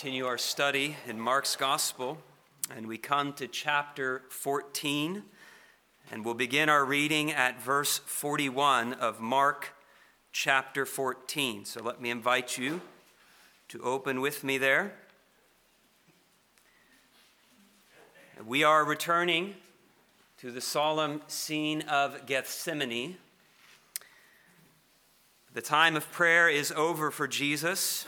Continue our study in Mark's Gospel, and we come to chapter 14, and we'll begin our reading at verse 41 of Mark chapter 14. So let me invite you to open with me there. We are returning to the solemn scene of Gethsemane. The time of prayer is over for Jesus.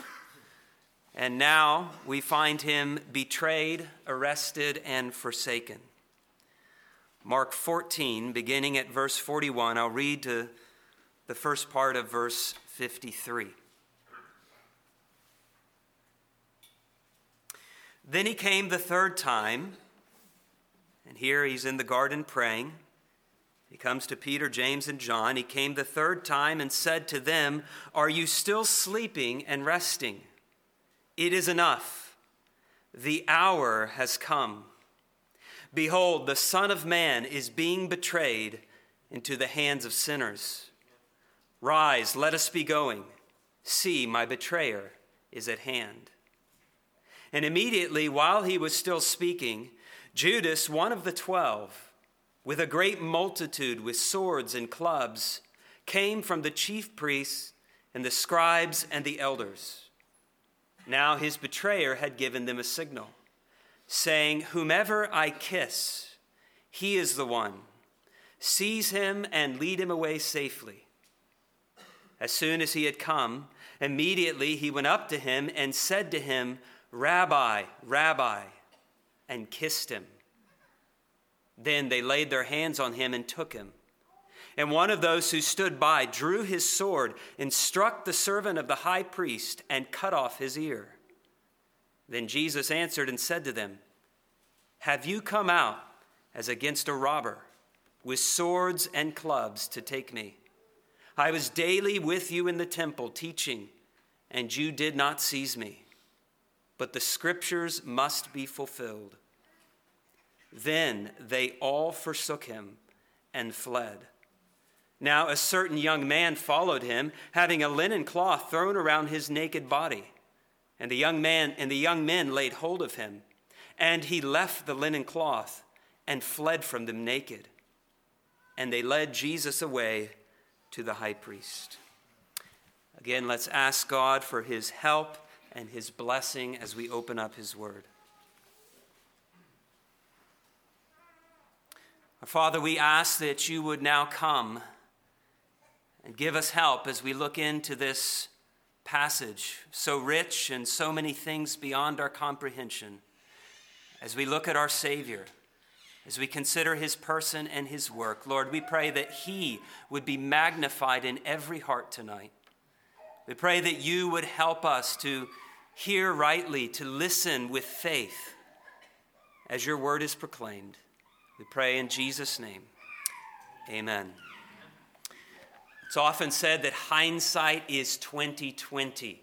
And now we find him betrayed, arrested, and forsaken. Mark 14, beginning at verse 41, I'll read to the first part of verse 53. Then he came the third time, and here he's in the garden praying. He comes to Peter, James, and John. He came the third time and said to them, "Are you still sleeping and resting? It is enough. The hour has come. Behold, the Son of Man is being betrayed into the hands of sinners. Rise, let us be going. See, my betrayer is at hand." And immediately, while he was still speaking, Judas, one of the 12, with a great multitude with swords and clubs, came from the chief priests and the scribes and the elders. Now his betrayer had given them a signal, saying, "Whomever I kiss, he is the one. Seize him and lead him away safely." As soon as he had come, immediately he went up to him and said to him, "Rabbi, Rabbi," and kissed him. Then they laid their hands on him and took him. And one of those who stood by drew his sword and struck the servant of the high priest and cut off his ear. Then Jesus answered and said to them, "Have you come out as against a robber with swords and clubs to take me? I was daily with you in the temple teaching, and you did not seize me. But the scriptures must be fulfilled." Then they all forsook him and fled. Now a certain young man followed him, having a linen cloth thrown around his naked body. And the young men laid hold of him, and he left the linen cloth and fled from them naked. And they led Jesus away to the high priest. Again, let's ask God for his help and his blessing as we open up his word. Our Father, we ask that you would now come and give us help as we look into this passage, so rich and so many things beyond our comprehension. As we look at our Savior, as we consider his person and his work, Lord, we pray that he would be magnified in every heart tonight. We pray that you would help us to hear rightly, to listen with faith as your word is proclaimed. We pray in Jesus' name. Amen. It's often said that hindsight is 20/20,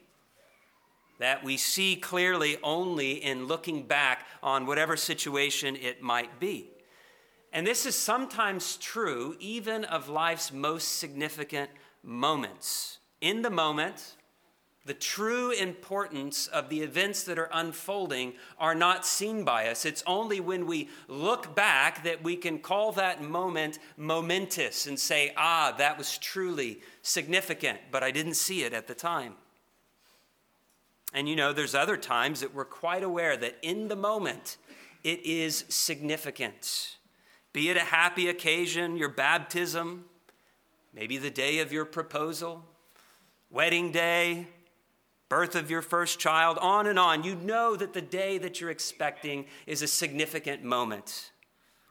that we see clearly only in looking back on whatever situation it might be. And this is sometimes true even of life's most significant moments. In the moment, the true importance of the events that are unfolding are not seen by us. It's only when we look back that we can call that moment momentous and say, "Ah, that was truly significant, but I didn't see it at the time." And you know, there's other times that we're quite aware that in the moment it is significant. Be it a happy occasion, your baptism, maybe the day of your proposal, wedding day, birth of your first child, on and on. You know that the day that you're expecting is a significant moment.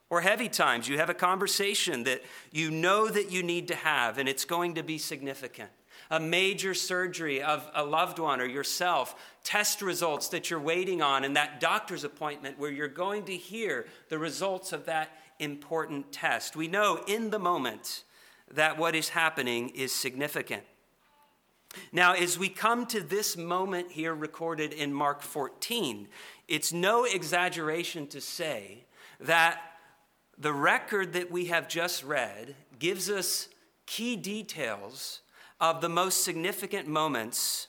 Or heavy times, you have a conversation that you know that you need to have, and it's going to be significant. A major surgery of a loved one or yourself, test results that you're waiting on, and that doctor's appointment where you're going to hear the results of that important test. We know in the moment that what is happening is significant. Now, as we come to this moment here recorded in Mark 14, it's no exaggeration to say that the record that we have just read gives us key details of the most significant moments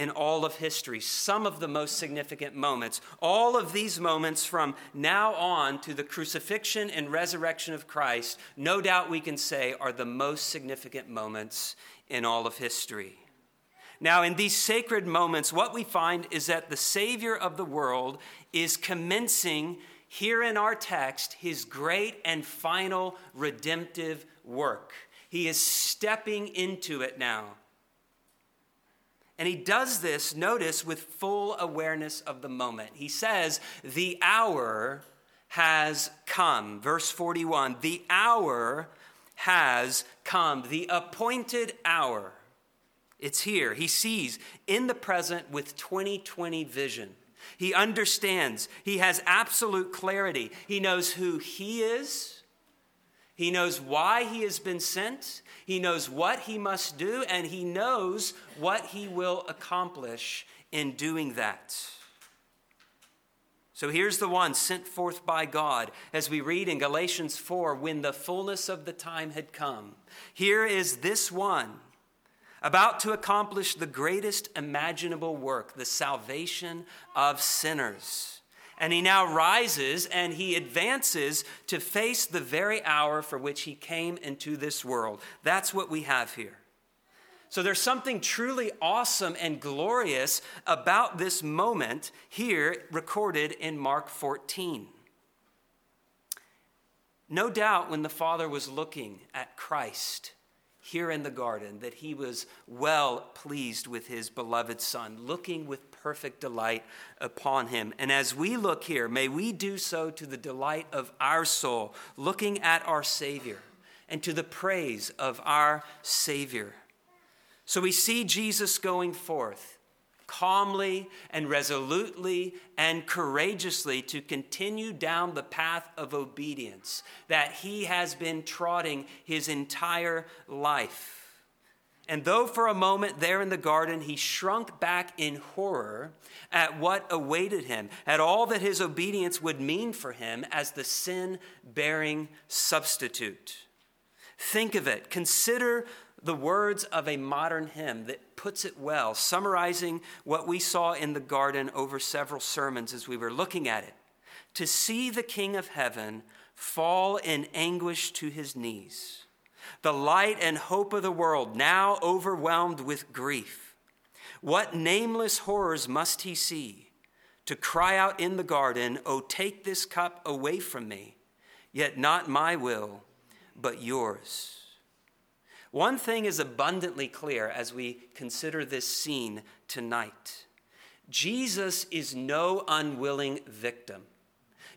in all of history, some of the most significant moments. All of these moments from now on to the crucifixion and resurrection of Christ, no doubt we can say are the most significant moments in all of history. Now, in these sacred moments, what we find is that the Savior of the world is commencing here in our text his great and final redemptive work. He is stepping into it now. And he does this, notice, with full awareness of the moment. He says, the hour has come. Verse 41, the hour has come, the appointed hour. It's here. He sees in the present with 20/20 vision. He understands. He has absolute clarity. He knows who he is. He knows why he has been sent. He knows what he must do, and he knows what he will accomplish in doing that. So here's the one sent forth by God, as we read in Galatians 4, when the fullness of the time had come. Here is this one, about to accomplish the greatest imaginable work, the salvation of sinners. And he now rises and he advances to face the very hour for which he came into this world. That's what we have here. So there's something truly awesome and glorious about this moment here recorded in Mark 14. No doubt when the Father was looking at Christ here in the garden, that he was well pleased with his beloved son, looking with perfect delight upon him. And as we look here, may we do so to the delight of our soul, looking at our Savior and to the praise of our Savior. So we see Jesus going forth calmly and resolutely and courageously to continue down the path of obedience that he has been trotting his entire life. And though for a moment there in the garden he shrunk back in horror at what awaited him, at all that his obedience would mean for him as the sin-bearing substitute. Think of it. Consider the words of a modern hymn that puts it well, summarizing what we saw in the garden over several sermons as we were looking at it. To see the King of Heaven fall in anguish to his knees, the light and hope of the world now overwhelmed with grief. What nameless horrors must he see to cry out in the garden, "O take this cup away from me, yet not my will, but yours." One thing is abundantly clear as we consider this scene tonight. Jesus is no unwilling victim.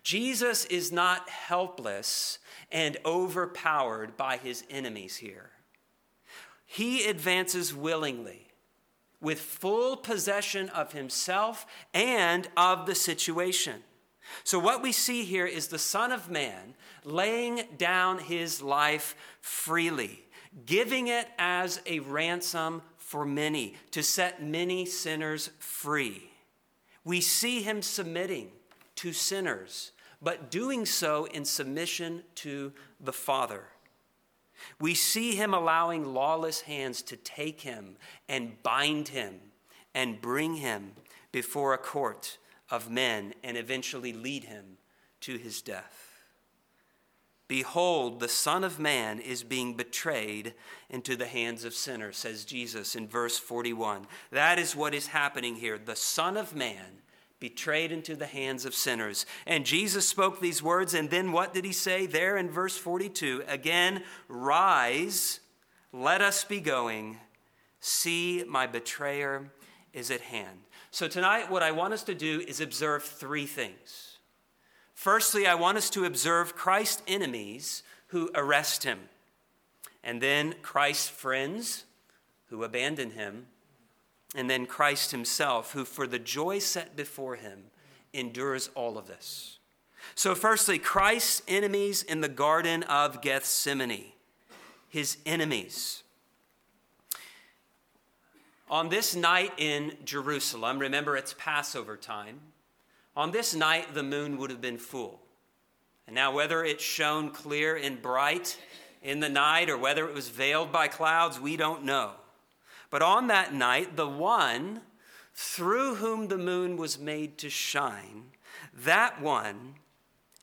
Jesus is not helpless and overpowered by his enemies here. He advances willingly with full possession of himself and of the situation. So what we see here is the Son of Man laying down his life freely, giving it as a ransom for many, to set many sinners free. We see him submitting to sinners, but doing so in submission to the Father. We see him allowing lawless hands to take him and bind him and bring him before a court of men and eventually lead him to his death. Behold, the Son of Man is being betrayed into the hands of sinners, says Jesus in verse 41. That is what is happening here. The Son of Man betrayed into the hands of sinners. And Jesus spoke these words, and then what did he say there in verse 42? Again, rise, let us be going. See, my betrayer is at hand. So tonight, what I want us to do is observe three things. Firstly, I want us to observe Christ's enemies who arrest him, and then Christ's friends who abandon him, and then Christ himself who, for the joy set before him, endures all of this. So firstly, Christ's enemies in the Garden of Gethsemane, his enemies. On this night in Jerusalem, remember it's Passover time, on this night, the moon would have been full. And now whether it shone clear and bright in the night or whether it was veiled by clouds, we don't know. But on that night, the one through whom the moon was made to shine, that one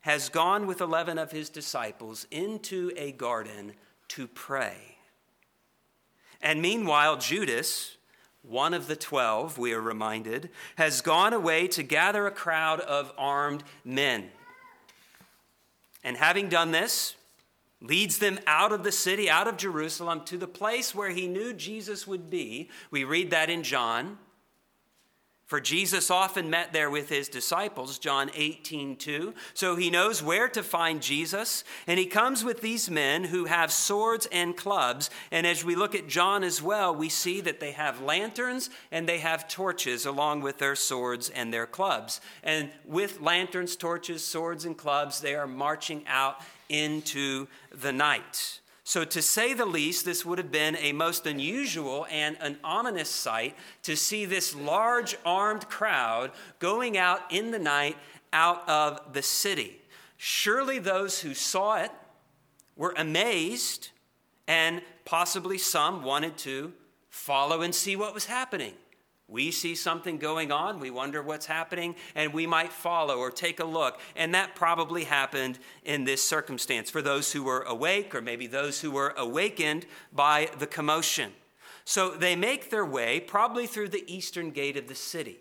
has gone with 11 of his disciples into a garden to pray. And meanwhile, Judas, one of the 12, we are reminded, has gone away to gather a crowd of armed men. And having done this, leads them out of the city, out of Jerusalem, to the place where he knew Jesus would be. We read that in John. For Jesus often met there with his disciples, John 18:2. So he knows where to find Jesus, and he comes with these men who have swords and clubs. And as we look at John as well, we see that they have lanterns and they have torches along with their swords and their clubs. And with lanterns, torches, swords, and clubs, they are marching out into the night. So to say the least, this would have been a most unusual and an ominous sight to see this large armed crowd going out in the night out of the city. Surely those who saw it were amazed, and possibly some wanted to follow and see what was happening. We see something going on, we wonder what's happening, and we might follow or take a look. And that probably happened in this circumstance for those who were awake, or maybe those who were awakened by the commotion. So they make their way probably through the eastern gate of the city.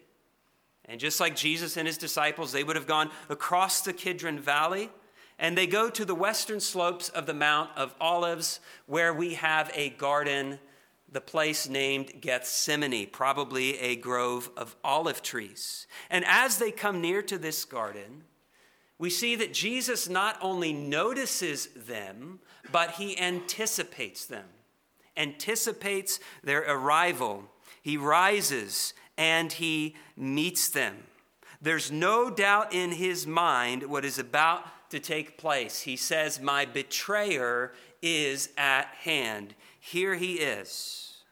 And just like Jesus and his disciples, they would have gone across the Kidron Valley, and they go to the western slopes of the Mount of Olives, where we have a garden, the place named Gethsemane, probably a grove of olive trees. And as they come near to this garden, we see that Jesus not only notices them, but he anticipates them, anticipates their arrival. He rises and he meets them. There's no doubt in his mind what is about to take place. He says, "My betrayer is at hand." Here he is.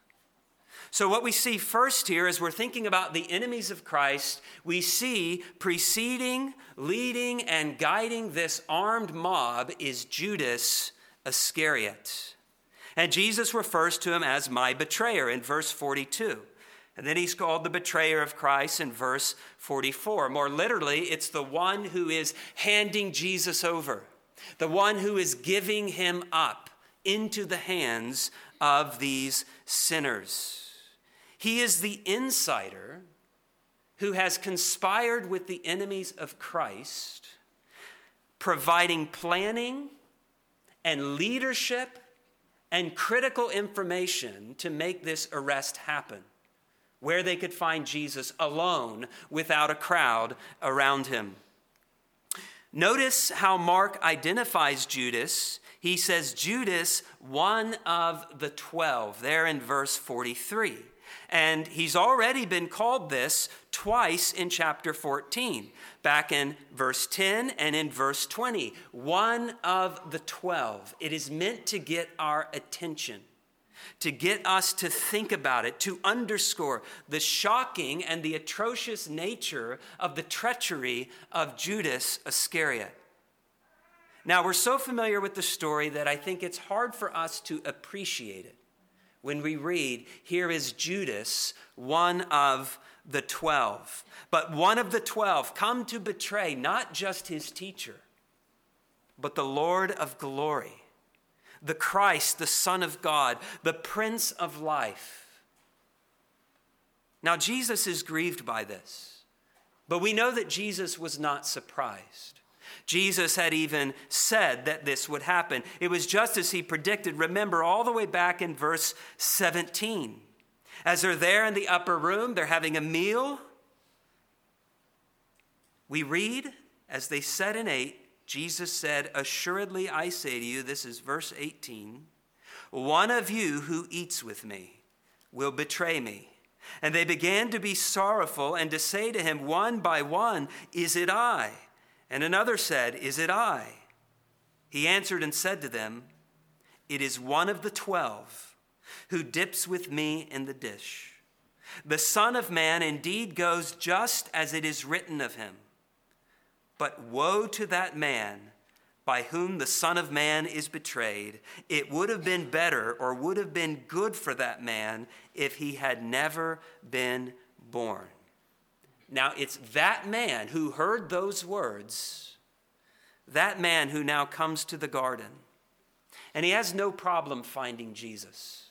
So what we see first here, as we're thinking about the enemies of Christ, we see preceding, leading, and guiding this armed mob is Judas Iscariot. And Jesus refers to him as my betrayer in verse 42. And then he's called the betrayer of Christ in verse 44. More literally, it's the one who is handing Jesus over, the one who is giving him up into the hands of these sinners. He is the insider who has conspired with the enemies of Christ, providing planning and leadership and critical information to make this arrest happen, where they could find Jesus alone without a crowd around him. Notice how Mark identifies Judas. He says, Judas, one of the 12, there in verse 43. And he's already been called this twice in chapter 14, back in verse 10 and in verse 20. One of the 12. It is meant to get our attention, to get us to think about it, to underscore the shocking and the atrocious nature of the treachery of Judas Iscariot. Now, we're so familiar with the story that I think it's hard for us to appreciate it when we read, here is Judas, one of the 12. But one of the 12 come to betray not just his teacher, but the Lord of glory, the Christ, the Son of God, the Prince of life. Now, Jesus is grieved by this, but we know that Jesus was not surprised. Jesus had even said that this would happen. It was just as he predicted. Remember, all the way back in verse 17. As they're there in the upper room, they're having a meal. We read, as they sat and ate, Jesus said, "Assuredly, I say to you," this is verse 18, "one of you who eats with me will betray me." And they began to be sorrowful and to say to him one by one, "Is it I?" And another said, "Is it I?" He answered and said to them, "It is one of the 12 who dips with me in the dish. The Son of Man indeed goes just as it is written of him. But woe to that man by whom the Son of Man is betrayed. It would have been better, or would have been good for that man if he had never been born. Now, it's that man who heard those words, that man who now comes to the garden, and he has no problem finding Jesus.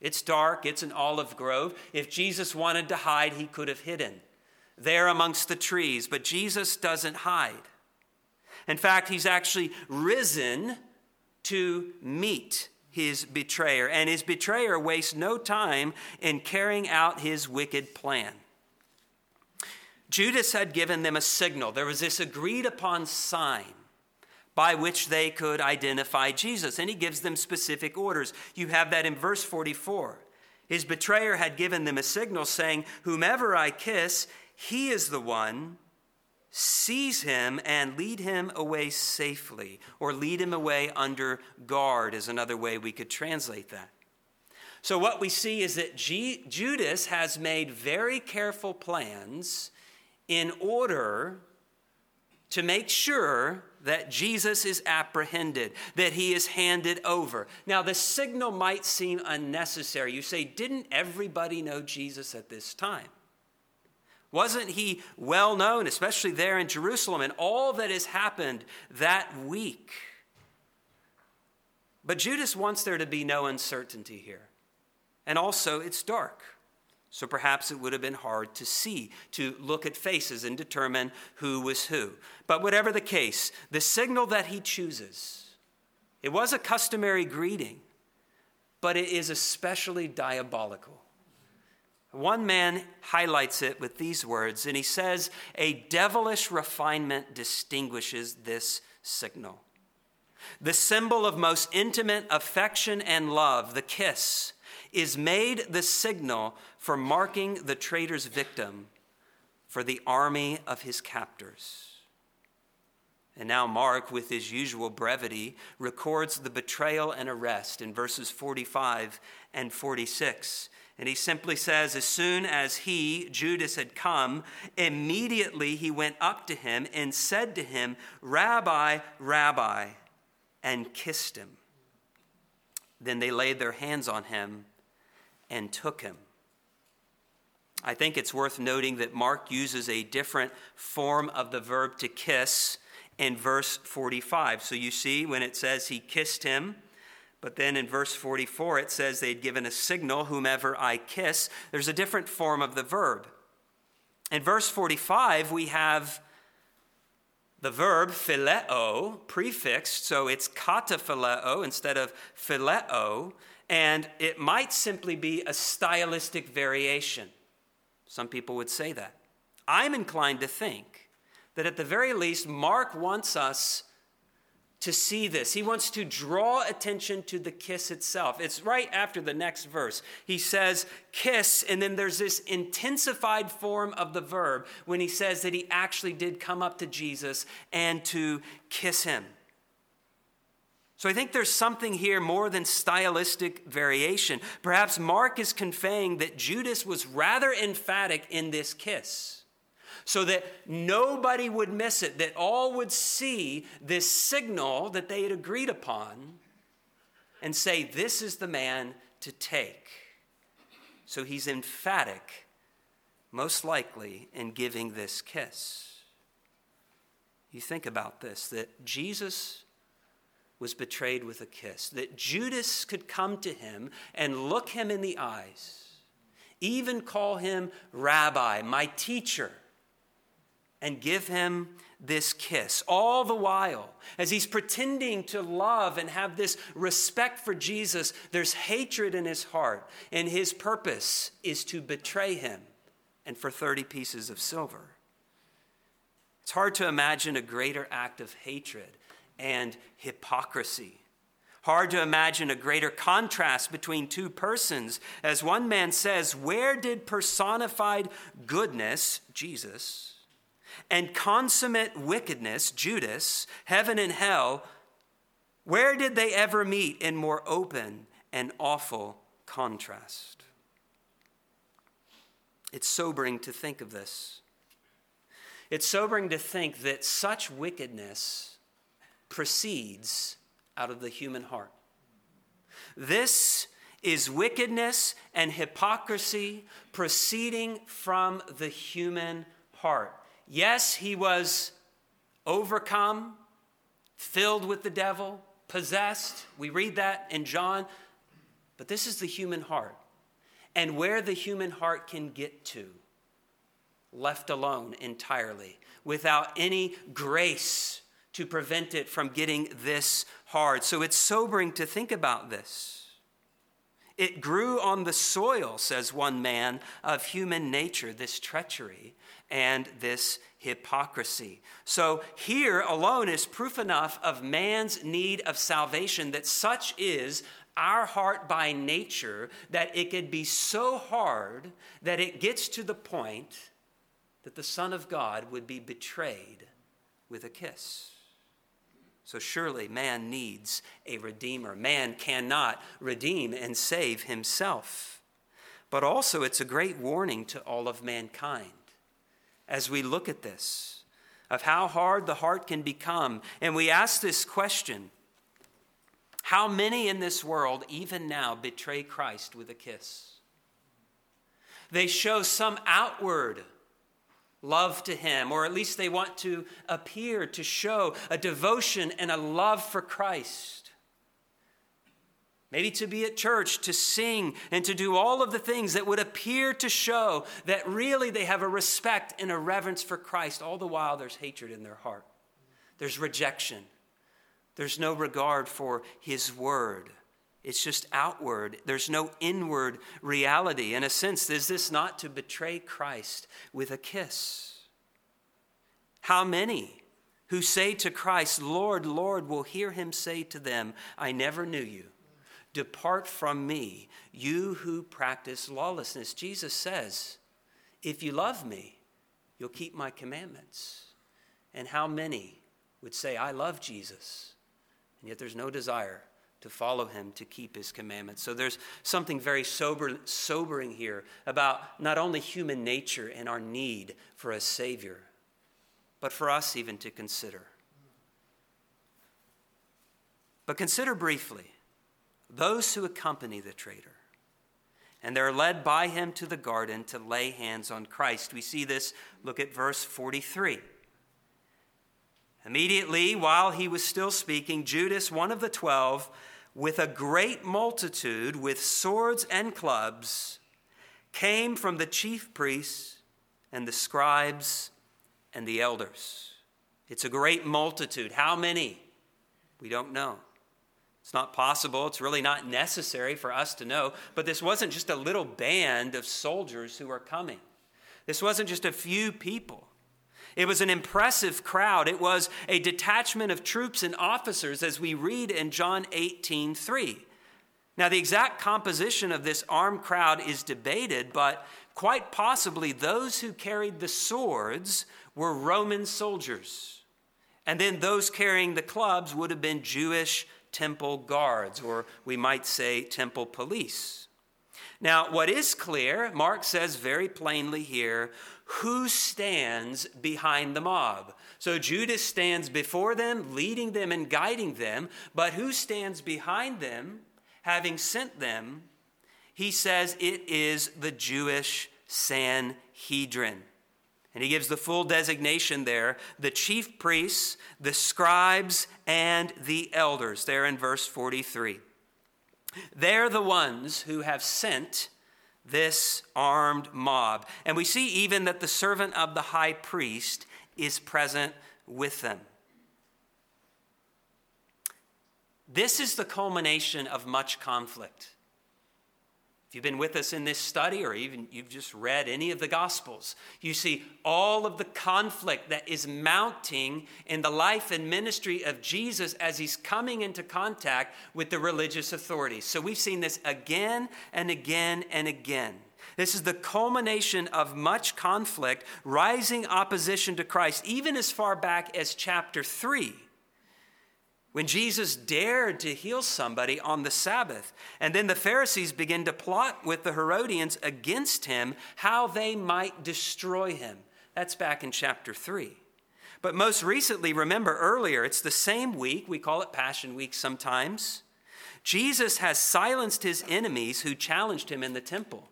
It's dark, it's an olive grove. If Jesus wanted to hide, he could have hidden there amongst the trees, but Jesus doesn't hide. In fact, he's actually risen to meet his betrayer, and his betrayer wastes no time in carrying out his wicked plan. Judas had given them a signal. There was this agreed-upon sign by which they could identify Jesus, and he gives them specific orders. You have that in verse 44. His betrayer had given them a signal saying, "Whomever I kiss, he is the one. Seize him and lead him away safely," or lead him away under guard is another way we could translate that. So what we see is that Judas has made very careful plans in order to make sure that Jesus is apprehended, that he is handed over. Now, the signal might seem unnecessary. You say, didn't everybody know Jesus at this time? Wasn't he well known, especially there in Jerusalem, and all that has happened that week? But Judas wants there to be no uncertainty here. And also, it's dark. So perhaps it would have been hard to see, to look at faces and determine who was who. But whatever the case, the signal that he chooses, it was a customary greeting, but it is especially diabolical. One man highlights it with these words, and he says, "A devilish refinement distinguishes this signal. The symbol of most intimate affection and love, the kiss, is made the signal for marking the traitor's victim for the army of his captors." And now Mark, with his usual brevity, records the betrayal and arrest in verses 45 and 46. And he simply says, as soon as he, Judas, had come, immediately he went up to him and said to him, "Rabbi, Rabbi," and kissed him. Then they laid their hands on him and took him. I think it's worth noting that Mark uses a different form of the verb to kiss in verse 45. So you see when it says he kissed him, but then in verse 44, it says they'd given a signal, "Whomever I kiss." There's a different form of the verb. In verse 45, we have the verb phileo prefixed, so it's kata phileo instead of phileo, and it might simply be a stylistic variation. Some people would say that. I'm inclined to think that at the very least, Mark wants us to see this. He wants to draw attention to the kiss itself. It's right after the next verse. He says, "kiss," and then there's this intensified form of the verb when he says that he actually did come up to Jesus and to kiss him. So I think there's something here more than stylistic variation. Perhaps Mark is conveying that Judas was rather emphatic in this kiss, so that nobody would miss it, that all would see this signal that they had agreed upon and say, "This is the man to take." So he's emphatic, most likely, in giving this kiss. You think about this, that Jesus was betrayed with a kiss, that Judas could come to him and look him in the eyes, even call him "Rabbi, my teacher," and give him this kiss, all the while, as he's pretending to love and have this respect for Jesus, there's hatred in his heart, and his purpose is to betray him, and for 30 pieces of silver. It's hard to imagine a greater act of hatred and hypocrisy. Hard to imagine a greater contrast between two persons. As one man says, "Where did personified goodness, Jesus, and consummate wickedness, Judas, heaven and hell, where did they ever meet in more open and awful contrast?" It's sobering to think of this. It's sobering to think that such wickedness proceeds out of the human heart. This is wickedness and hypocrisy proceeding from the human heart. Yes, he was overcome, filled with the devil, possessed. We read that in John. But this is the human heart. And where the human heart can get to, left alone entirely, without any grace to prevent it from getting this hard. So it's sobering to think about this. It grew on the soil, says one man, of human nature, this treachery and this hypocrisy. So here alone is proof enough of man's need of salvation, that such is our heart by nature, that it could be so hard that it gets to the point that the Son of God would be betrayed with a kiss. So surely man needs a redeemer. Man cannot redeem and save himself. But also it's a great warning to all of mankind as we look at this, of how hard the heart can become. And we ask this question: how many in this world even now betray Christ with a kiss? They show some outward love to him, or at least they want to appear to show a devotion and a love for Christ. Maybe to be at church, to sing, and to do all of the things that would appear to show that really they have a respect and a reverence for Christ. All the while there's hatred in their heart. There's rejection. There's no regard for his word. It's just outward. There's no inward reality. In a sense, is this not to betray Christ with a kiss? How many who say to Christ, "Lord, Lord," will hear him say to them, "I never knew you. Depart from me, you who practice lawlessness." Jesus says, "If you love me, you'll keep my commandments." And how many would say, "I love Jesus," and yet there's no desire to follow him, to keep his commandments? So there's something very sobering here about not only human nature and our need for a Savior, but for us even to consider. But consider briefly those who accompany the traitor, and they're led by him to the garden to lay hands on Christ. We see this. Look at verse 43. Immediately, while he was still speaking, Judas, one of the 12, with a great multitude, with swords and clubs, came from the chief priests and the scribes and the elders. It's a great multitude. How many? We don't know. It's not possible. It's really not necessary for us to know. But this wasn't just a little band of soldiers who are coming. This wasn't just a few people. It was an impressive crowd. It was a detachment of troops and officers, as we read in John 18:3. Now, the exact composition of this armed crowd is debated, but quite possibly those who carried the swords were Roman soldiers. And then those carrying the clubs would have been Jewish temple guards, or we might say temple police. Now, what is clear, Mark says very plainly here, who stands behind the mob. So Judas stands before them, leading them and guiding them, but who stands behind them, having sent them? He says it is the Jewish Sanhedrin. And he gives the full designation there: the chief priests, the scribes, and the elders, there in verse 43. They're the ones who have sent this armed mob. And we see even that the servant of the high priest is present with them. This is the culmination of much conflict. If you've been with us in this study, or even you've just read any of the Gospels, you see all of the conflict that is mounting in the life and ministry of Jesus as he's coming into contact with the religious authorities. So we've seen this again and again and again. This is the culmination of much conflict, rising opposition to Christ, even as far back as chapter 3. When Jesus dared to heal somebody on the Sabbath, and then the Pharisees begin to plot with the Herodians against him how they might destroy him. That's back in chapter 3. But most recently, remember earlier, it's the same week, we call it Passion Week sometimes. Jesus has silenced his enemies who challenged him in the temple.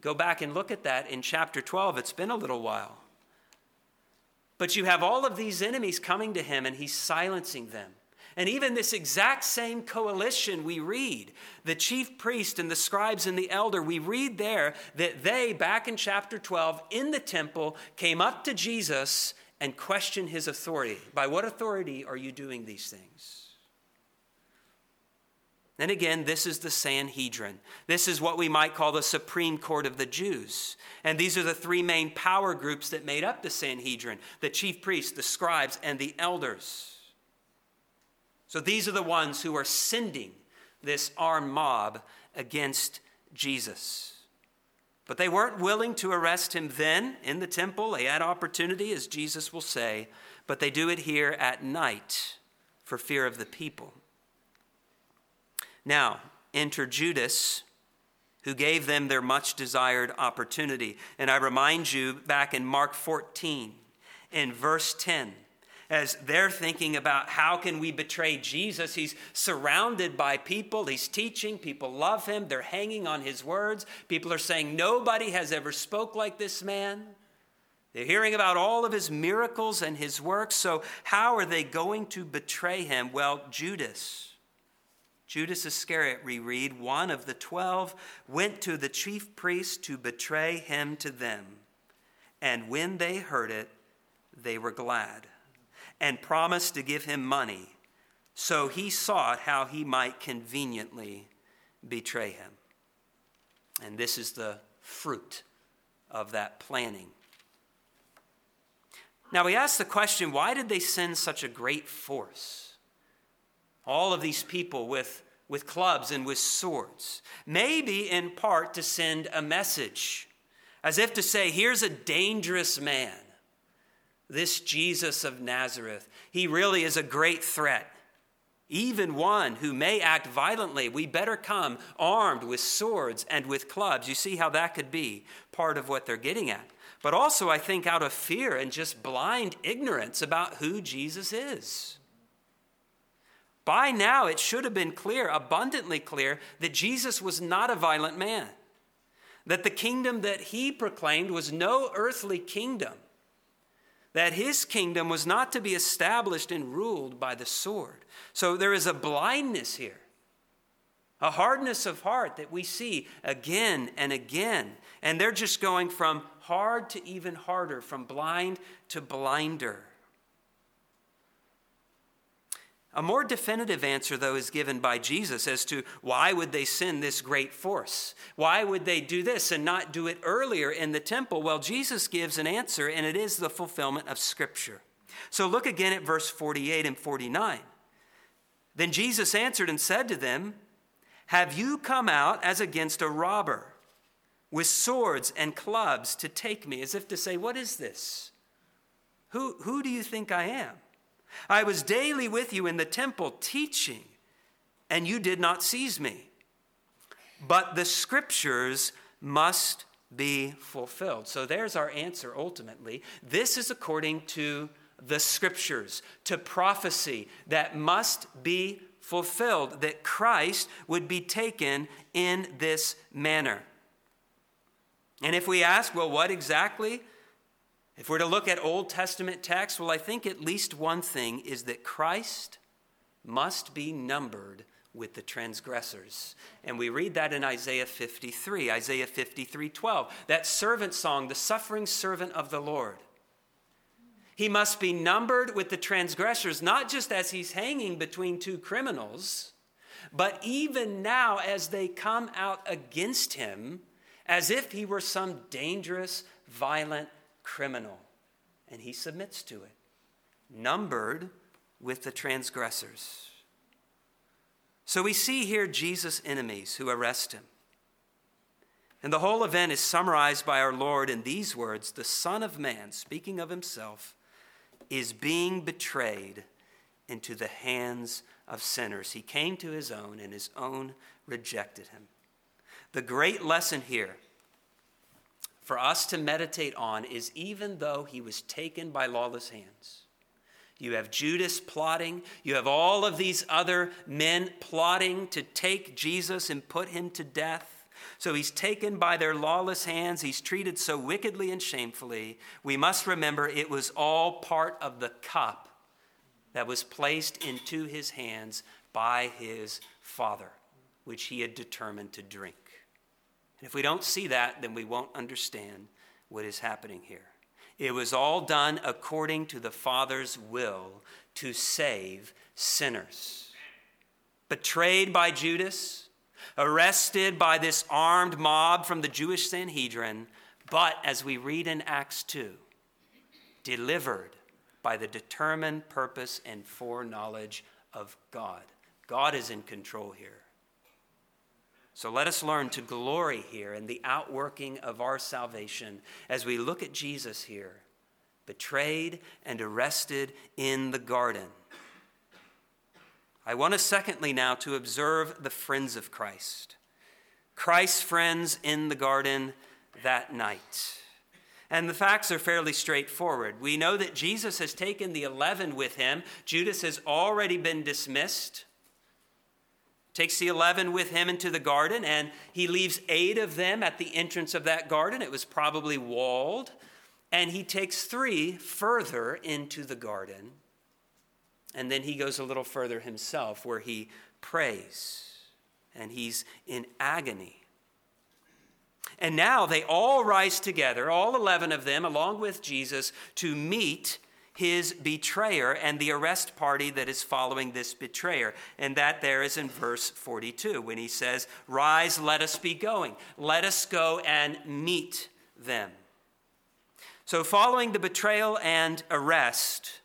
Go back and look at that in chapter 12. It's been a little while. But you have all of these enemies coming to him, and he's silencing them. And even this exact same coalition we read, the chief priest and the scribes and the elder, we read there that they, back in chapter 12, in the temple, came up to Jesus and questioned his authority. By what authority are you doing these things? And again, this is the Sanhedrin. This is what we might call the Supreme Court of the Jews. And these are the three main power groups that made up the Sanhedrin: the chief priests, the scribes, and the elders. So these are the ones who are sending this armed mob against Jesus. But they weren't willing to arrest him then in the temple. They had opportunity, as Jesus will say, but they do it here at night for fear of the people. Now, enter Judas, who gave them their much-desired opportunity. And I remind you, back in Mark 14, in verse 10, as they're thinking about how can we betray Jesus, he's surrounded by people, he's teaching, people love him, they're hanging on his words. People are saying, nobody has ever spoke like this man. They're hearing about all of his miracles and his works, so how are they going to betray him? Well, Judas Iscariot, reread, one of the 12, went to the chief priests to betray him to them. And when they heard it, they were glad and promised to give him money. So he sought how he might conveniently betray him. And this is the fruit of that planning. Now we ask the question, why did they send such a great force? All of these people with clubs and with swords, maybe in part to send a message, as if to say, here's a dangerous man, this Jesus of Nazareth. He really is a great threat, even one who may act violently. We better come armed with swords and with clubs. You see how that could be part of what they're getting at. But also, I think, out of fear and just blind ignorance about who Jesus is. By now, it should have been clear, abundantly clear, that Jesus was not a violent man, that the kingdom that he proclaimed was no earthly kingdom, that his kingdom was not to be established and ruled by the sword. So there is a blindness here, a hardness of heart that we see again and again. And they're just going from hard to even harder, from blind to blinder. A more definitive answer, though, is given by Jesus as to why would they send this great force? Why would they do this and not do it earlier in the temple? Well, Jesus gives an answer, and it is the fulfillment of Scripture. So look again at verse 48 and 49. Then Jesus answered and said to them, "Have you come out as against a robber with swords and clubs to take me?" As if to say, what is this? Who do you think I am? I was daily with you in the temple teaching, and you did not seize me. But the Scriptures must be fulfilled. So there's our answer ultimately. This is according to the Scriptures, to prophecy that must be fulfilled, that Christ would be taken in this manner. And if we ask, well, what exactly? If we're to look at Old Testament texts, well, I think at least one thing is that Christ must be numbered with the transgressors. And we read that in Isaiah 53:12, that servant song, the suffering servant of the Lord. He must be numbered with the transgressors, not just as he's hanging between two criminals, but even now as they come out against him, as if he were some dangerous, violent criminal, and he submits to it, numbered with the transgressors. So we see here Jesus' enemies who arrest him. And the whole event is summarized by our Lord in these words: the Son of Man, speaking of himself, is being betrayed into the hands of sinners. He came to his own, and his own rejected him. The great lesson here for us to meditate on is even though he was taken by lawless hands, You have Judas plotting. You have all of these other men plotting to take Jesus and put him to death. So he's taken by their lawless hands. He's treated so wickedly and shamefully. We must remember it was all part of the cup that was placed into his hands by his Father, which he had determined to drink. And if we don't see that, then we won't understand what is happening here. It was all done according to the Father's will to save sinners. Betrayed by Judas, arrested by this armed mob from the Jewish Sanhedrin, but as we read in Acts 2, delivered by the determined purpose and foreknowledge of God. God is in control here. So let us learn to glory here in the outworking of our salvation as we look at Jesus here, betrayed and arrested in the garden. I want us secondly now to observe the friends of Christ. Christ's friends in the garden that night. And the facts are fairly straightforward. We know that Jesus has taken the 11 with him. Judas has already been dismissed. Takes the 11 with him into the garden, and he leaves 8 of them at the entrance of that garden. It was probably walled. And he takes 3 further into the garden. And then he goes a little further himself where he prays and he's in agony. And now they all rise together, all 11 of them, along with Jesus, to meet his betrayer and the arrest party that is following this betrayer. And that there is in verse 42 when he says, "Rise, let us be going. Let us go and meet them." So following the betrayal and arrest,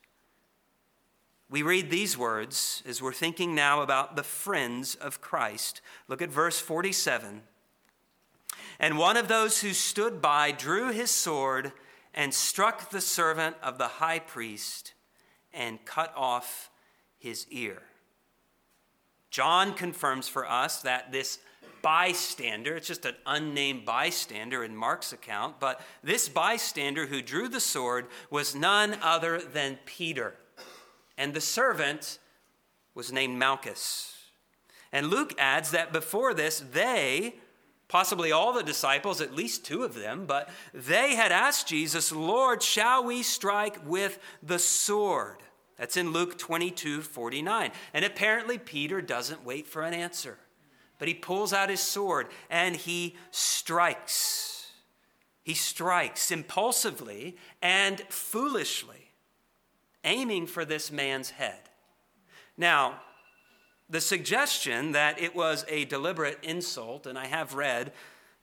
we read these words as we're thinking now about the friends of Christ. Look at verse 47. "And one of those who stood by drew his sword and struck the servant of the high priest and cut off his ear." John confirms for us that this bystander, it's just an unnamed bystander in Mark's account, but this bystander who drew the sword was none other than Peter. And the servant was named Malchus. And Luke adds that before this, they, possibly all the disciples, at least 2 of them, but they had asked Jesus, "Lord, shall we strike with the sword?" That's in Luke 22:49. And apparently Peter doesn't wait for an answer, but he pulls out his sword and he strikes. He strikes impulsively and foolishly, aiming for this man's head. Now, the suggestion that it was a deliberate insult, and I have read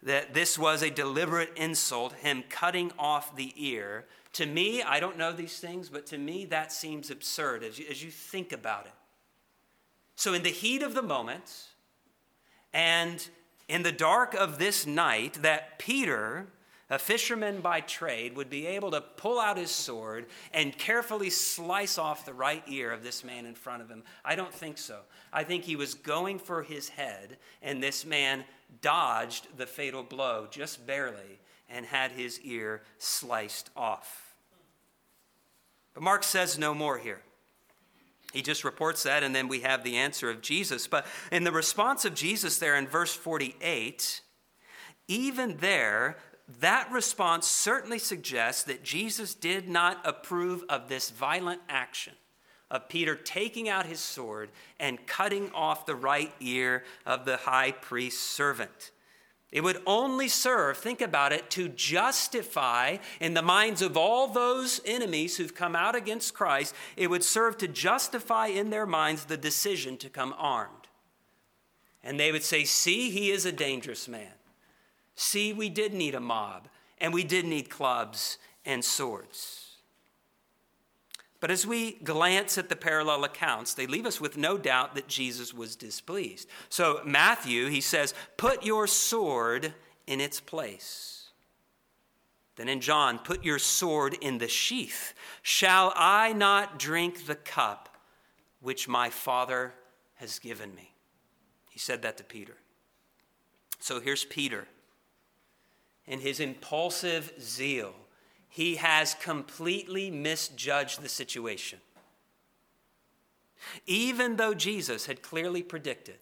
that this was a deliberate insult, him cutting off the ear. To me, I don't know these things, but to me that seems absurd as you think about it. So in the heat of the moment and in the dark of this night, that Peter, a fisherman by trade, would be able to pull out his sword and carefully slice off the right ear of this man in front of him. I don't think so. I think he was going for his head, and this man dodged the fatal blow just barely and had his ear sliced off. But Mark says no more here. He just reports that, and then we have the answer of Jesus. But in the response of Jesus there in verse 48, even there, that response certainly suggests that Jesus did not approve of this violent action of Peter taking out his sword and cutting off the right ear of the high priest's servant. It would only serve, think about it, to justify in the minds of all those enemies who've come out against Christ, it would serve to justify in their minds the decision to come armed. And they would say, "See, he is a dangerous man. See, we did need a mob, and we did need clubs and swords." But as we glance at the parallel accounts, they leave us with no doubt that Jesus was displeased. So Matthew, he says, "Put your sword in its place." Then in John, "Put your sword in the sheath. Shall I not drink the cup which my Father has given me?" He said that to Peter. So here's Peter. In his impulsive zeal, he has completely misjudged the situation. even though Jesus had clearly predicted.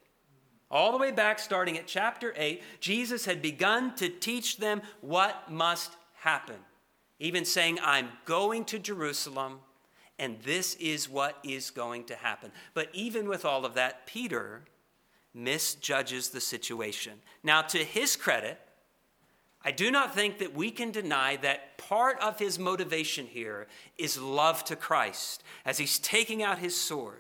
All the way back, starting at chapter 8, Jesus had begun to teach them what must happen, even saying, I'm going to Jerusalem, and this is what is going to happen. But even with all of that, Peter misjudges the situation. Now, to his credit, I do not think that we can deny that part of his motivation here is love to Christ as he's taking out his sword.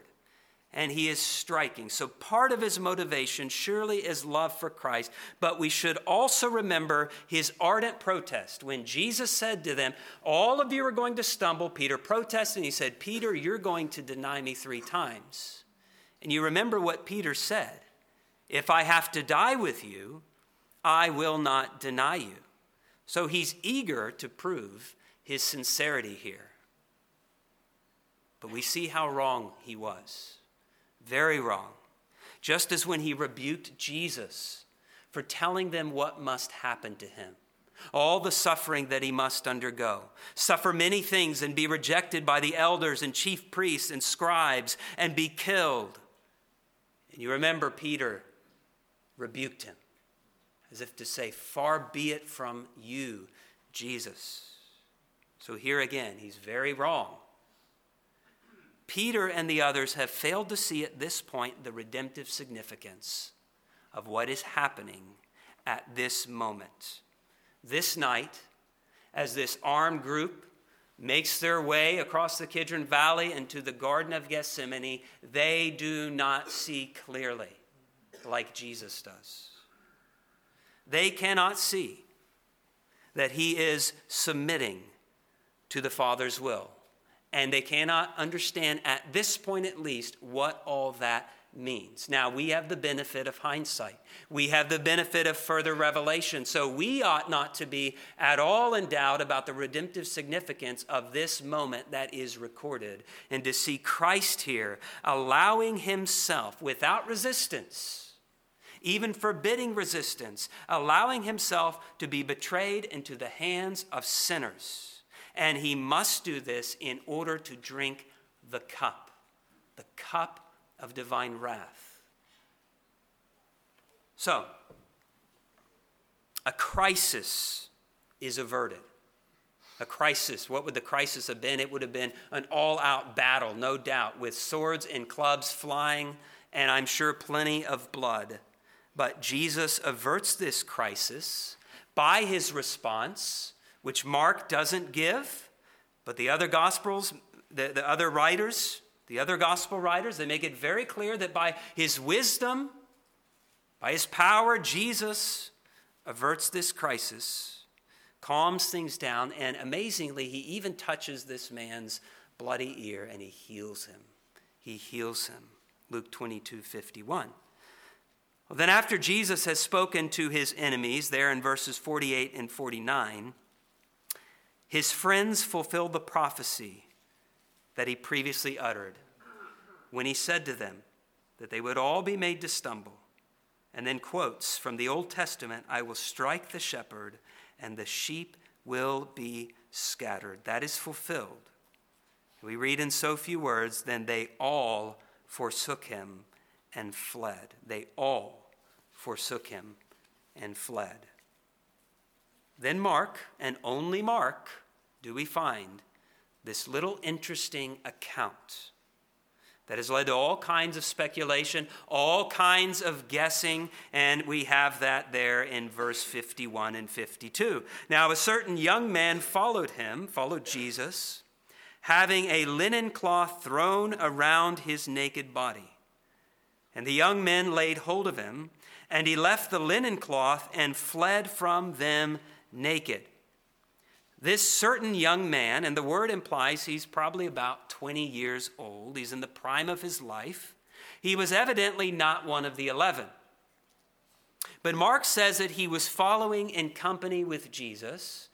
And he is striking. So part of his motivation surely is love for Christ. But we should also remember his ardent protest. When Jesus said to them, all of you are going to stumble, Peter protested. And he said, Peter, you're going to deny me 3 times. And you remember what Peter said. If I have to die with you, I will not deny you. So he's eager to prove his sincerity here. But we see how wrong he was. Very wrong. Just as when he rebuked Jesus for telling them what must happen to him, all the suffering that he must undergo, suffer many things and be rejected by the elders and chief priests and scribes and be killed. And you remember Peter rebuked him as if to say, far be it from you, Jesus. So here again, he's very wrong. Peter and the others have failed to see at this point the redemptive significance of what is happening at this moment. This night, as this armed group makes their way across the Kidron Valley into the Garden of Gethsemane, they do not see clearly like Jesus does. They cannot see that he is submitting to the Father's will. And they cannot understand, at this point at least, what all that means. Now, we have the benefit of hindsight. We have the benefit of further revelation. So we ought not to be at all in doubt about the redemptive significance of this moment that is recorded. And to see Christ here allowing himself, without resistance, even forbidding resistance, allowing himself to be betrayed into the hands of sinners. And he must do this in order to drink the cup of divine wrath. So, a crisis is averted. A crisis, what would the crisis have been? It would have been an all-out battle, no doubt, with swords and clubs flying, and I'm sure plenty of blood. But Jesus averts this crisis by his response, which Mark doesn't give, but the other Gospels, the other Gospel writers, they make it very clear that by his wisdom, by his power, Jesus averts this crisis, calms things down, and amazingly, he even touches this man's bloody ear and he heals him. He heals him. Luke 22:51. Well, then after Jesus has spoken to his enemies, there in verses 48 and 49, his friends fulfilled the prophecy that he previously uttered when he said to them that they would all be made to stumble. And then quotes from the Old Testament, I will strike the shepherd and the sheep will be scattered. That is fulfilled. We read in so few words, then they all forsook him and fled. They all forsook him and fled. Then Mark, and only Mark, do we find this little interesting account that has led to all kinds of speculation, all kinds of guessing, and we have that there in verse 51 and 52. Now, a certain young man followed Jesus, having a linen cloth thrown around his naked body. And the young men laid hold of him, and he left the linen cloth and fled from them naked. This certain young man, and the word implies he's probably about 20 years old. He's in the prime of his life. He was evidently not one of the 11. But Mark says that he was following in company with Jesus.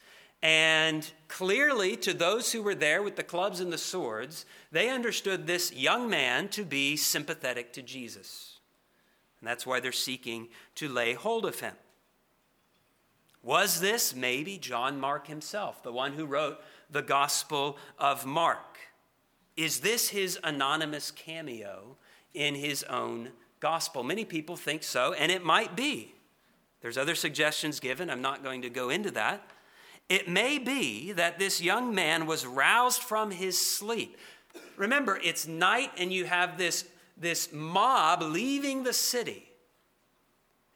And clearly to those who were there with the clubs and the swords, they understood this young man to be sympathetic to Jesus. And that's why they're seeking to lay hold of him. Was this maybe John Mark himself, the one who wrote the Gospel of Mark? Is this his anonymous cameo in his own gospel? Many people think so, and it might be. There's other suggestions given. I'm not going to go into that. It may be that this young man was roused from his sleep. Remember, it's night and you have this mob leaving the city.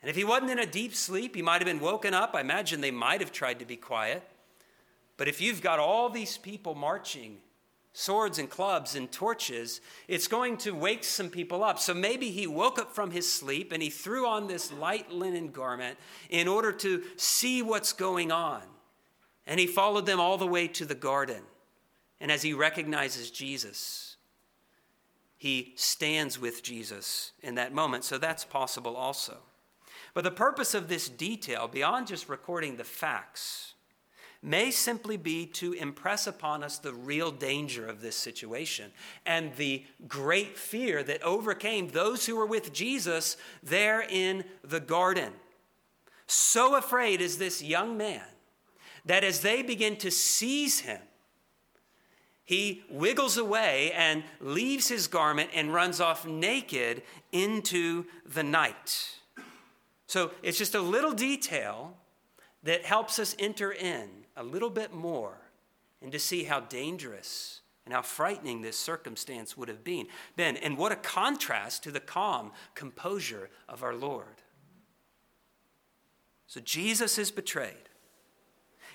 And if he wasn't in a deep sleep, he might have been woken up. I imagine they might have tried to be quiet. But if you've got all these people marching, swords and clubs and torches, it's going to wake some people up. So maybe he woke up from his sleep and he threw on this light linen garment in order to see what's going on. And he followed them all the way to the garden. And as he recognizes Jesus, he stands with Jesus in that moment. So that's possible also. But the purpose of this detail, beyond just recording the facts, may simply be to impress upon us the real danger of this situation and the great fear that overcame those who were with Jesus there in the garden. So afraid is this young man that as they begin to seize him, he wiggles away and leaves his garment and runs off naked into the night. So it's just a little detail that helps us enter in a little bit more and to see how dangerous and how frightening this circumstance would have been. And what a contrast to the calm composure of our Lord. So Jesus is betrayed.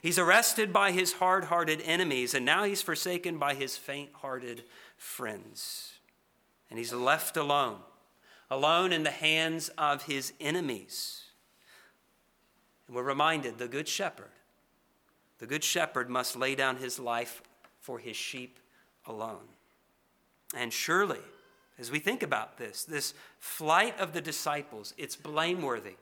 He's arrested by his hard-hearted enemies, and now he's forsaken by his faint-hearted friends. And he's left alone in the hands of his enemies. And we're reminded the good shepherd must lay down his life for his sheep alone. And surely, as we think about this flight of the disciples, it's blameworthy.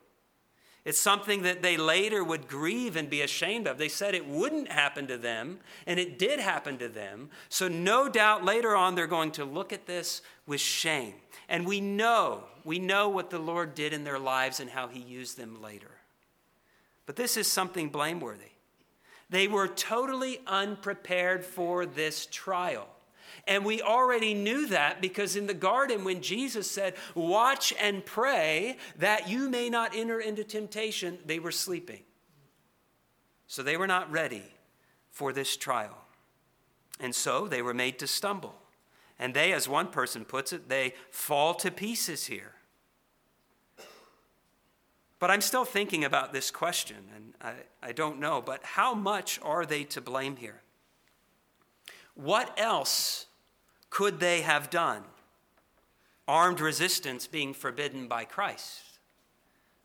It's something that they later would grieve and be ashamed of. They said it wouldn't happen to them, and it did happen to them. So no doubt later on they're going to look at this with shame. And we know what the Lord did in their lives and how he used them later. But this is something blameworthy. They were totally unprepared for this trial. And we already knew that because in the garden when Jesus said, "Watch and pray that you may not enter into temptation," they were sleeping. So they were not ready for this trial. And so they were made to stumble. And they, as one person puts it, they fall to pieces here. But I'm still thinking about this question, and I don't know, but how much are they to blame here? What else could they have done? Armed resistance being forbidden by Christ.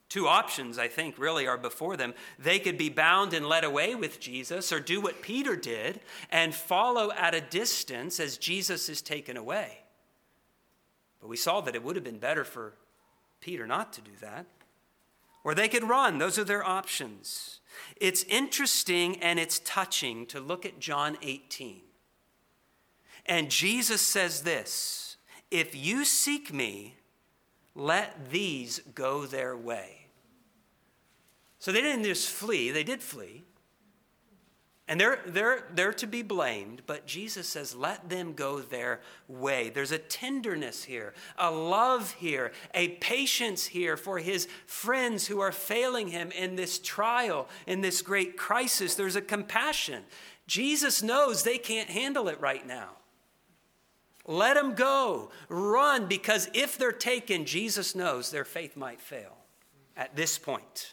Two options, I think, really are before them. They could be bound and led away with Jesus, or do what Peter did and follow at a distance as Jesus is taken away. But we saw that it would have been better for Peter not to do that. Or they could run. Those are their options. It's interesting and it's touching to look at John 18. And Jesus says this, "If you seek me, let these go their way." So they didn't just flee, they did flee. And they're to be blamed, but Jesus says, let them go their way. There's a tenderness here, a love here, a patience here for his friends who are failing him in this trial, in this great crisis. There's a compassion. Jesus knows they can't handle it right now. Let them go, run, because if they're taken, Jesus knows their faith might fail at this point.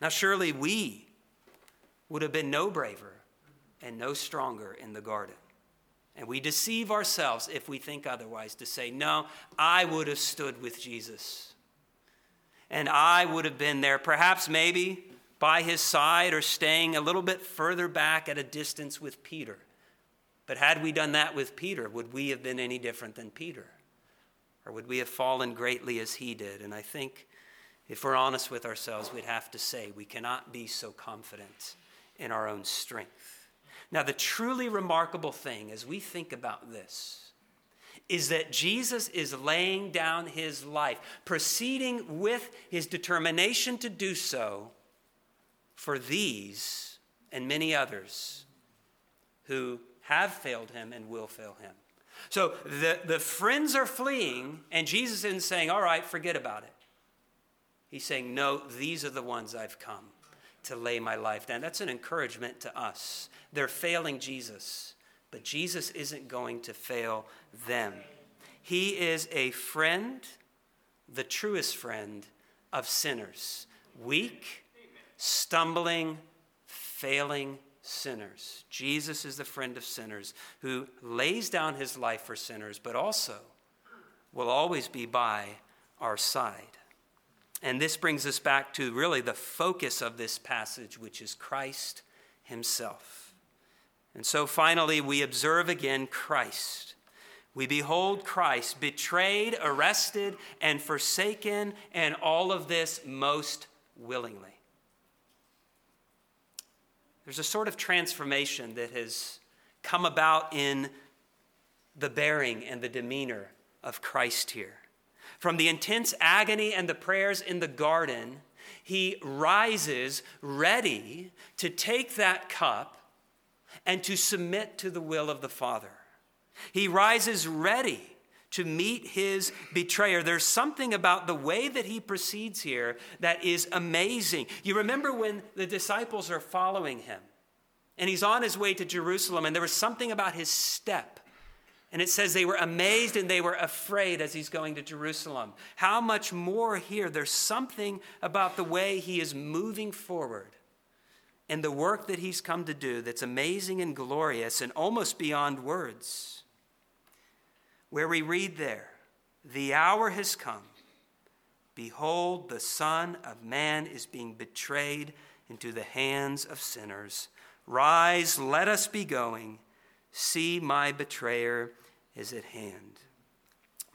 Now, surely we would have been no braver and no stronger in the garden. And we deceive ourselves if we think otherwise to say, no, I would have stood with Jesus. And I would have been there, perhaps maybe by his side or staying a little bit further back at a distance with Peter. But had we done that with Peter, would we have been any different than Peter? Or would we have fallen greatly as he did? And I think if we're honest with ourselves, we'd have to say we cannot be so confident in our own strength. Now, the truly remarkable thing as we think about this is that Jesus is laying down his life, proceeding with his determination to do so for these and many others who have failed him and will fail him. So the friends are fleeing, and Jesus isn't saying, all right, forget about it. He's saying, no, these are the ones I've come to lay my life down. That's an encouragement to us. They're failing Jesus, but Jesus isn't going to fail them. He is a friend, the truest friend of sinners. Weak, stumbling, failing sinners. Jesus is the friend of sinners who lays down his life for sinners, but also will always be by our side. And this brings us back to really the focus of this passage, which is Christ himself. And so finally, we observe again Christ. We behold Christ betrayed, arrested, and forsaken, and all of this most willingly. There's a sort of transformation that has come about in the bearing and the demeanor of Christ here. From the intense agony and the prayers in the garden, he rises ready to take that cup and to submit to the will of the Father. He rises ready to meet his betrayer. There's something about the way that he proceeds here that is amazing. You remember when the disciples are following him and he's on his way to Jerusalem, and there was something about his step. And it says they were amazed and they were afraid as he's going to Jerusalem. How much more here? There's something about the way he is moving forward and the work that he's come to do that's amazing and glorious and almost beyond words. Where we read there, the hour has come. Behold, the Son of Man is being betrayed into the hands of sinners. Rise, let us be going. See, my betrayer is at hand.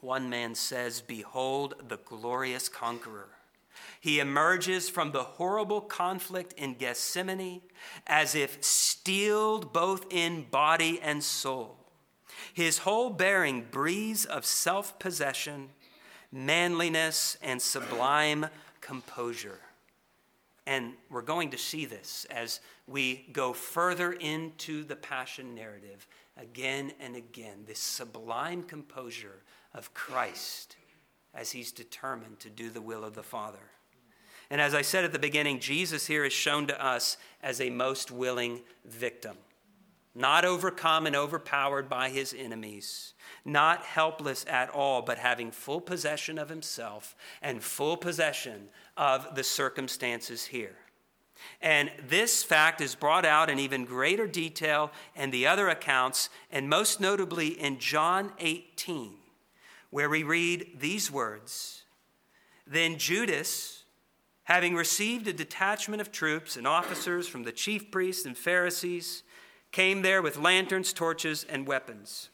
One man says, behold, the glorious conqueror. He emerges from the horrible conflict in Gethsemane as if steeled both in body and soul. His whole bearing breathes of self-possession, manliness, and sublime composure. And we're going to see this as we go further into the passion narrative again and again, this sublime composure of Christ as he's determined to do the will of the Father. And as I said at the beginning, Jesus here is shown to us as a most willing victim. Not overcome and overpowered by his enemies, not helpless at all, but having full possession of himself and full possession of the circumstances here. And this fact is brought out in even greater detail in the other accounts, and most notably in John 18, where we read these words, "Then Judas, having received a detachment of troops and officers from the chief priests and Pharisees, came there with lanterns, torches, and weapons.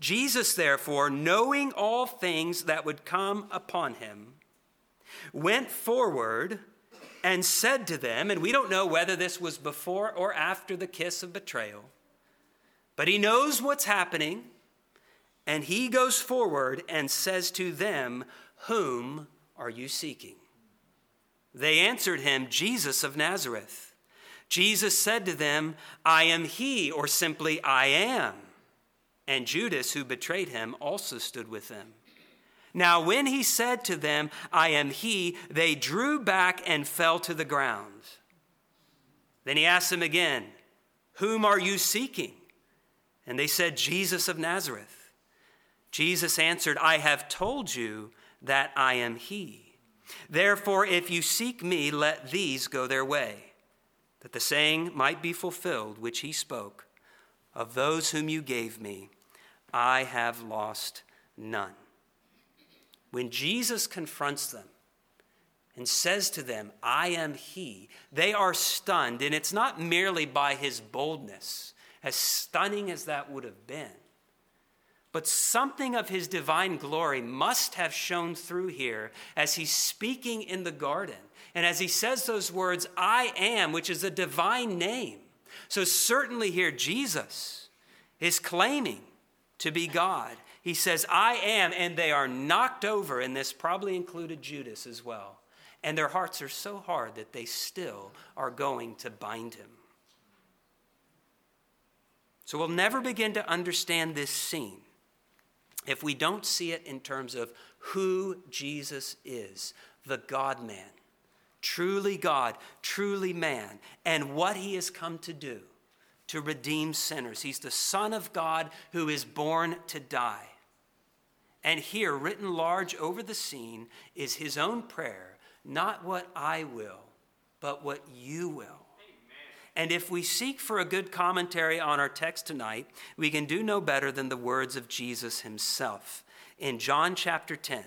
Jesus, therefore, knowing all things that would come upon him, went forward and said to them," and we don't know whether this was before or after the kiss of betrayal, but he knows what's happening, and he goes forward and says to them, "Whom are you seeking?" They answered him, "Jesus of Nazareth." Jesus said to them, "I am he," or simply, "I am." And Judas, who betrayed him, also stood with them. Now when he said to them, "I am he," they drew back and fell to the ground. Then he asked them again, "Whom are you seeking?" And they said, "Jesus of Nazareth." Jesus answered, "I have told you that I am he. Therefore, if you seek me, let these go their way, that the saying might be fulfilled, which he spoke, 'Of those whom you gave me, I have lost none.'" When Jesus confronts them and says to them, "I am he," they are stunned. And it's not merely by his boldness, as stunning as that would have been, but something of his divine glory must have shone through here as he's speaking in the garden. And as he says those words, "I am," which is a divine name. So certainly here, Jesus is claiming to be God. He says, "I am," and they are knocked over, and this probably included Judas as well. And their hearts are so hard that they still are going to bind him. So we'll never begin to understand this scene if we don't see it in terms of who Jesus is, the God-man, truly God, truly man, and what he has come to do to redeem sinners. He's the Son of God who is born to die. And here, written large over the scene, is his own prayer, not what I will, but what you will. Amen. And if we seek for a good commentary on our text tonight, we can do no better than the words of Jesus himself in John chapter 10,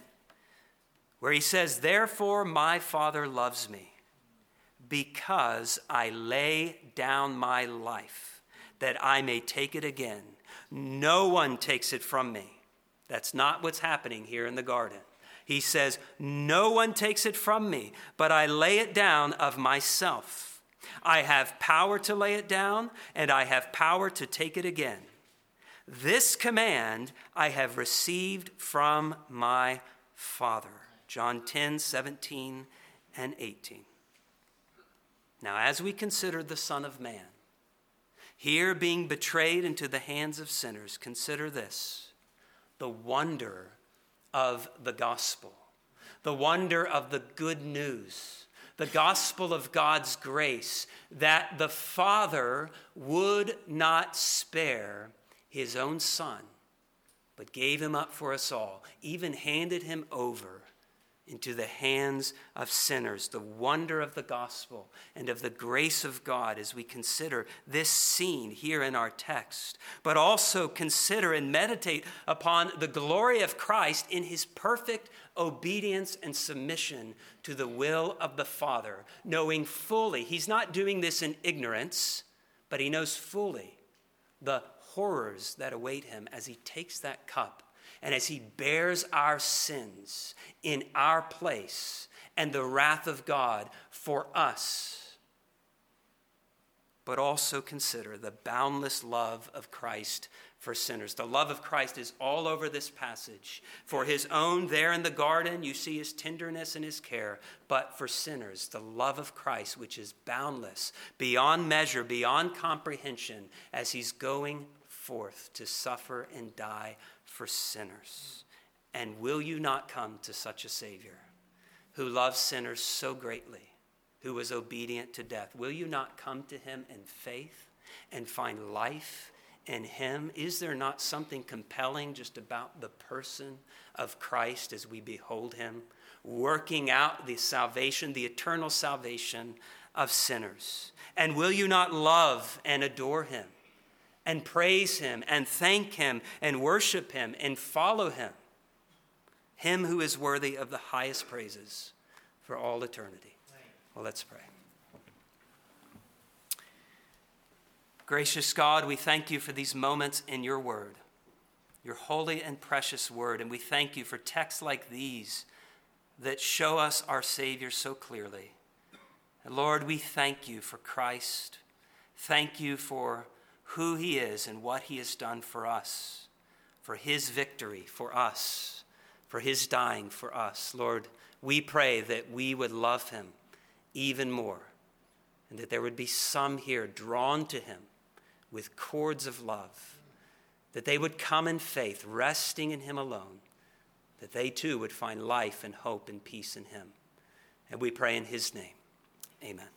where he says, "Therefore my Father loves me, because I lay down my life, that I may take it again. No one takes it from me." That's not what's happening here in the garden. He says, "No one takes it from me, but I lay it down of myself. I have power to lay it down, and I have power to take it again. This command I have received from my Father." John 10, 17 and 18. Now, as we consider the Son of Man, here being betrayed into the hands of sinners, consider this: the wonder of the gospel, the wonder of the good news, the gospel of God's grace, that the Father would not spare his own Son, but gave him up for us all, even handed him over into the hands of sinners. The wonder of the gospel and of the grace of God as we consider this scene here in our text, but also consider and meditate upon the glory of Christ in his perfect obedience and submission to the will of the Father, knowing fully, he's not doing this in ignorance, but he knows fully the horrors that await him as he takes that cup and as he bears our sins in our place and the wrath of God for us. But also consider the boundless love of Christ for sinners. The love of Christ is all over this passage. For his own there in the garden, you see his tenderness and his care. But for sinners, the love of Christ, which is boundless, beyond measure, beyond comprehension, as he's going forth to suffer and die for sinners. And will you not come to such a Savior who loves sinners so greatly, who was obedient to death? Will you not come to him in faith and find life in him? Is there not something compelling just about the person of Christ as we behold him working out the salvation, the eternal salvation of sinners? And will you not love and adore him, and praise him, and thank him, and worship him, and follow him, him who is worthy of the highest praises for all eternity? Well, let's pray. Gracious God, we thank you for these moments in your word, your holy and precious word, and we thank you for texts like these that show us our Savior so clearly. And Lord, we thank you for Christ. Thank you for who he is and what he has done for us, for his victory for us, for his dying for us. Lord, we pray that we would love him even more, and that there would be some here drawn to him with cords of love, that they would come in faith, resting in him alone, that they too would find life and hope and peace in him. And we pray in his name. Amen.